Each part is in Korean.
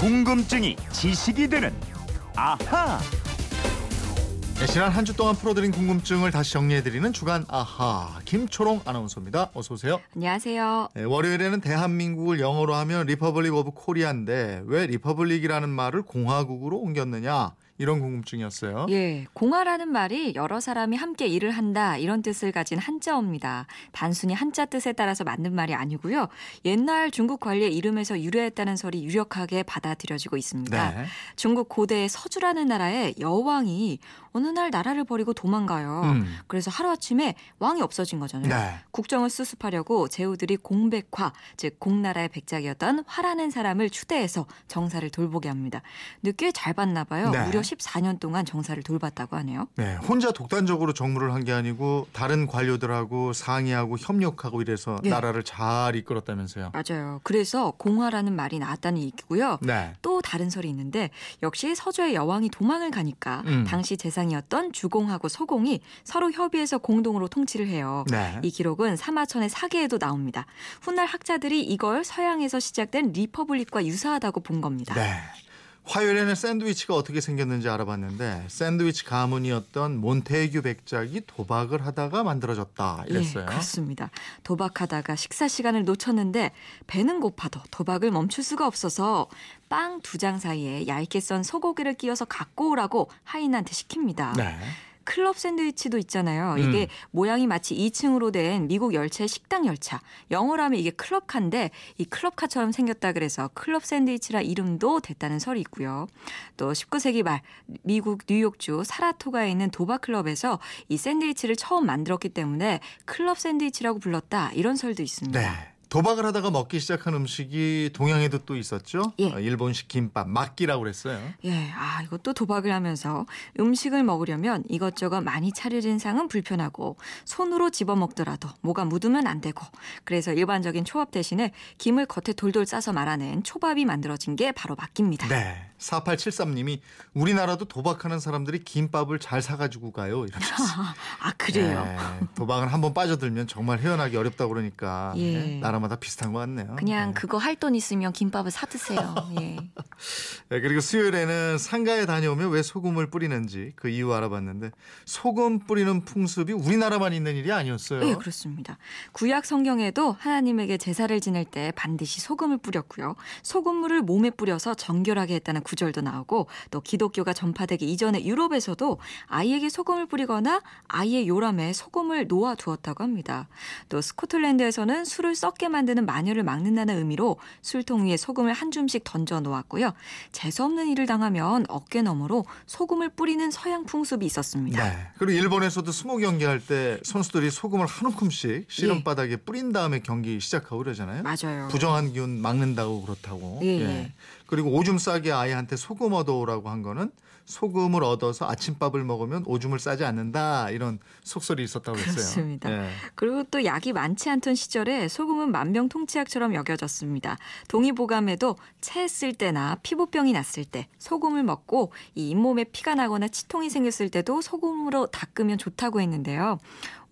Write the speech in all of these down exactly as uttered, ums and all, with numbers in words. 궁금증이 지식이 되는 아하. 네, 지난 한 주 동안 풀어드린 궁금증을 다시 정리해드리는 주간 아하, 김초롱 아나운서입니다. 어서 오세요. 안녕하세요. 네, 월요일에는 대한민국을 영어로 하면 리퍼블릭 오브 코리아인데 왜 리퍼블릭이라는 말을 공화국으로 옮겼느냐, 이런 궁금증이었어요. 예, 공화라는 말이 여러 사람이 함께 일을 한다, 이런 뜻을 가진 한자어입니다. 단순히 한자 뜻에 따라서 만든 말이 아니고요. 옛날 중국 관리의 이름에서 유래했다는 설이 유력하게 받아들여지고 있습니다. 네. 중국 고대의 서주라는 나라의 여왕이 어느 날 나라를 버리고 도망가요. 음. 그래서 하루아침에 왕이 없어진 거잖아요. 네. 국정을 수습하려고 제후들이 공백화, 즉 공나라의 백작이었던 화라는 사람을 추대해서 정사를 돌보게 합니다. 근데 꽤 잘 봤나 봐요. 네. 무려 십사 년 동안 정사를 돌봤다고 하네요. 네, 혼자 독단적으로 정무를 한 게 아니고 다른 관료들하고 상의하고 협력하고 이래서 네. 나라를 잘 이끌었다면서요. 맞아요. 그래서 공화라는 말이 나왔다는 얘기고요. 네. 또 다른 설이 있는데 역시 서주의 여왕이 도망을 가니까 음. 당시 재상이었던 주공하고 소공이 서로 협의해서 공동으로 통치를 해요. 네. 이 기록은 사마천의 사계에도 나옵니다. 훗날 학자들이 이걸 서양에서 시작된 리퍼블릭과 유사하다고 본 겁니다. 네. 화요일에는 샌드위치가 어떻게 생겼는지 알아봤는데 샌드위치 가문이었던 몬테규 백작이 도박을 하다가 만들어졌다, 이랬어요. 예, 그렇습니다. 도박하다가 식사 시간을 놓쳤는데 배는 고파도 도박을 멈출 수가 없어서 빵 두 장 사이에 얇게 썬 소고기를 끼워서 갖고 오라고 하인한테 시킵니다. 네. 클럽 샌드위치도 있잖아요. 이게 음. 모양이 마치 이 층으로 된 미국 열차의 식당 열차. 영어로 하면 이게 클럽카인데 이 클럽카처럼 생겼다 그래서 클럽 샌드위치라 이름도 됐다는 설이 있고요. 또 십구 세기 말 미국 뉴욕주 사라토가에 있는 도박클럽에서 이 샌드위치를 처음 만들었기 때문에 클럽 샌드위치라고 불렀다, 이런 설도 있습니다. 네. 도박을 하다가 먹기 시작한 음식이 동양에도 또 있었죠. 예. 일본식 김밥, 막기라고 그랬어요. 예, 아 이것도 도박을 하면서 음식을 먹으려면 이것저것 많이 차려진 상은 불편하고 손으로 집어먹더라도 뭐가 묻으면 안 되고, 그래서 일반적인 초밥 대신에 김을 겉에 돌돌 싸서 말아낸 초밥이 만들어진 게 바로 막기입니다. 네. 사팔칠삼 님이 우리나라도 도박하는 사람들이 김밥을 잘 사가지고 가요, 이러셨어요. 아 그래요? 네, 도박은 한번 빠져들면 정말 헤어나기 어렵다 그러니까 예. 네, 나라마다 비슷한 것 같네요. 그냥 네. 그거 할 돈 있으면 김밥을 사드세요. 예. 네, 그리고 수요일에는 상가에 다녀오면 왜 소금을 뿌리는지 그 이유 알아봤는데 소금 뿌리는 풍습이 우리나라만 있는 일이 아니었어요. 네, 그렇습니다. 구약 성경에도 하나님에게 제사를 지낼 때 반드시 소금을 뿌렸고요. 소금물을 몸에 뿌려서 정결하게 했다는 구절도 나오고 또 기독교가 전파되기 이전에 유럽에서도 아이에게 소금을 뿌리거나 아이의 요람에 소금을 놓아두었다고 합니다. 또 스코틀랜드에서는 술을 썩게 만드는 마녀를 막는다는 의미로 술통 위에 소금을 한 줌씩 던져놓았고요. 재수없는 일을 당하면 어깨 너머로 소금을 뿌리는 서양 풍습이 있었습니다. 네. 그리고 일본에서도 스모 경기할 때 선수들이 소금을 한 움큼씩 씨름바닥에 예. 뿌린 다음에 경기 시작하고 그러잖아요. 맞아요. 부정한 기운 막는다고 그렇다고. 예. 예. 그리고 오줌 싸게 아이한테 한테 소금 얻어오라고 한 거는 소금을 얻어서 아침밥을 먹으면 오줌을 싸지 않는다, 이런 속설이 있었다고 했어요. 그렇습니다. 예. 그리고 또 약이 많지 않던 시절에 소금은 만병통치약처럼 여겨졌습니다. 동의보감에도 체했을 때나 피부병이 났을 때 소금을 먹고 이 잇몸에 피가 나거나 치통이 생겼을 때도 소금으로 닦으면 좋다고 했는데요.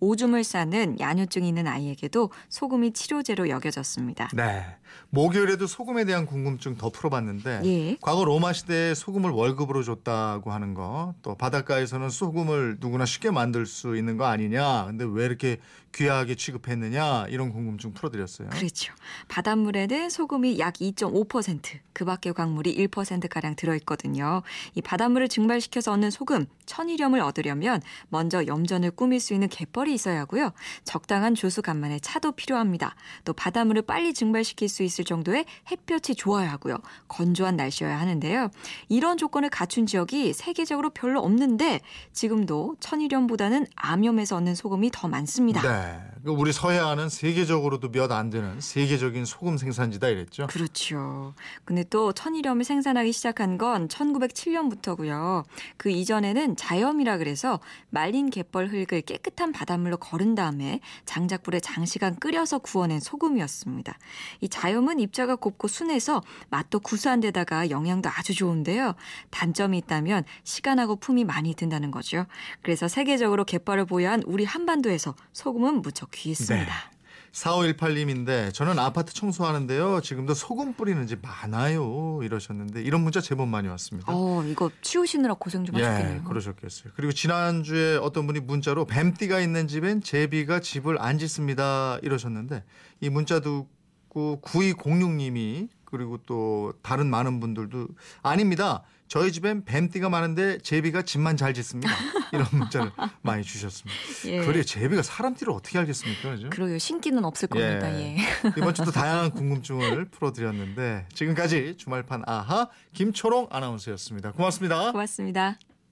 오줌을 싸는 야뇨증이 있는 아이에게도 소금이 치료제로 여겨졌습니다. 네, 목요일에도 소금에 대한 궁금증 더 풀어봤는데 예. 과거 로마 시대에 소금을 월급으로 줬다고 하는 거, 또 바닷가에서는 소금을 누구나 쉽게 만들 수 있는 거 아니냐, 근데 왜 이렇게 귀하게 취급했느냐, 이런 궁금증 풀어드렸어요. 그렇죠. 바닷물에는 소금이 약 이 점 오 퍼센트, 그 밖에 광물이 일 퍼센트가량 들어있거든요. 이 바닷물을 증발시켜서 얻는 소금, 천일염을 얻으려면 먼저 염전을 꾸밀 수 있는 갯벌이 있어야 하고요. 적당한 조수 간만에 차도 필요합니다. 또 바닷물을 빨리 증발시킬 수 있을 정도의 햇볕이 좋아야 하고요. 건조한 날씨여야 하는데요. 이런 조건을 갖춘 지역이 세계적으로 별로 없는데 지금도 천일염보다는 암염에서 얻는 소금이 더 많습니다. 네, 우리 서해안은 세계적으로도 몇 안 되는 세계적인 소금 생산지다, 이랬죠. 그렇죠. 근데 또 천일염을 생산하기 시작한 건 천구백칠 년부터고요. 그 이전에는 자염이라 그래서 말린 갯벌 흙을 깨끗한 바닷물 물로 거른 다음에 장작불에 장시간 끓여서 구워낸 소금이었습니다. 이 자염은 입자가 곱고 순해서 맛도 구수한 데다가 영양도 아주 좋은데요. 단점이 있다면 시간하고 품이 많이 든다는 거죠. 그래서 세계적으로 갯벌을 보유한 우리 한반도에서 소금은 무척 귀했습니다. 네. 사오일팔님인데 저는 아파트 청소하는데요. 지금도 소금 뿌리는 집 많아요. 이러셨는데 이런 문자 제법 많이 왔습니다. 어, 이거 치우시느라 고생 좀 예, 하셨겠네요. 그러셨겠어요. 그리고 지난주에 어떤 분이 문자로 뱀띠가 있는 집엔 제비가 집을 안 짓습니다. 이러셨는데 이 문자 듣고 구이공육님이 그리고 또 다른 많은 분들도 아닙니다. 저희 집엔 뱀띠가 많은데 제비가 집만 잘 짓습니다. 이런 문자를 많이 주셨습니다. 예. 그래요. 제비가 사람띠를 어떻게 알겠습니까? 그죠? 그러게요. 신기는 없을 겁니다. 예. 예. 이번 주도 다양한 궁금증을 풀어드렸는데 지금까지 주말판 아하 김초롱 아나운서였습니다. 고맙습니다. 고맙습니다.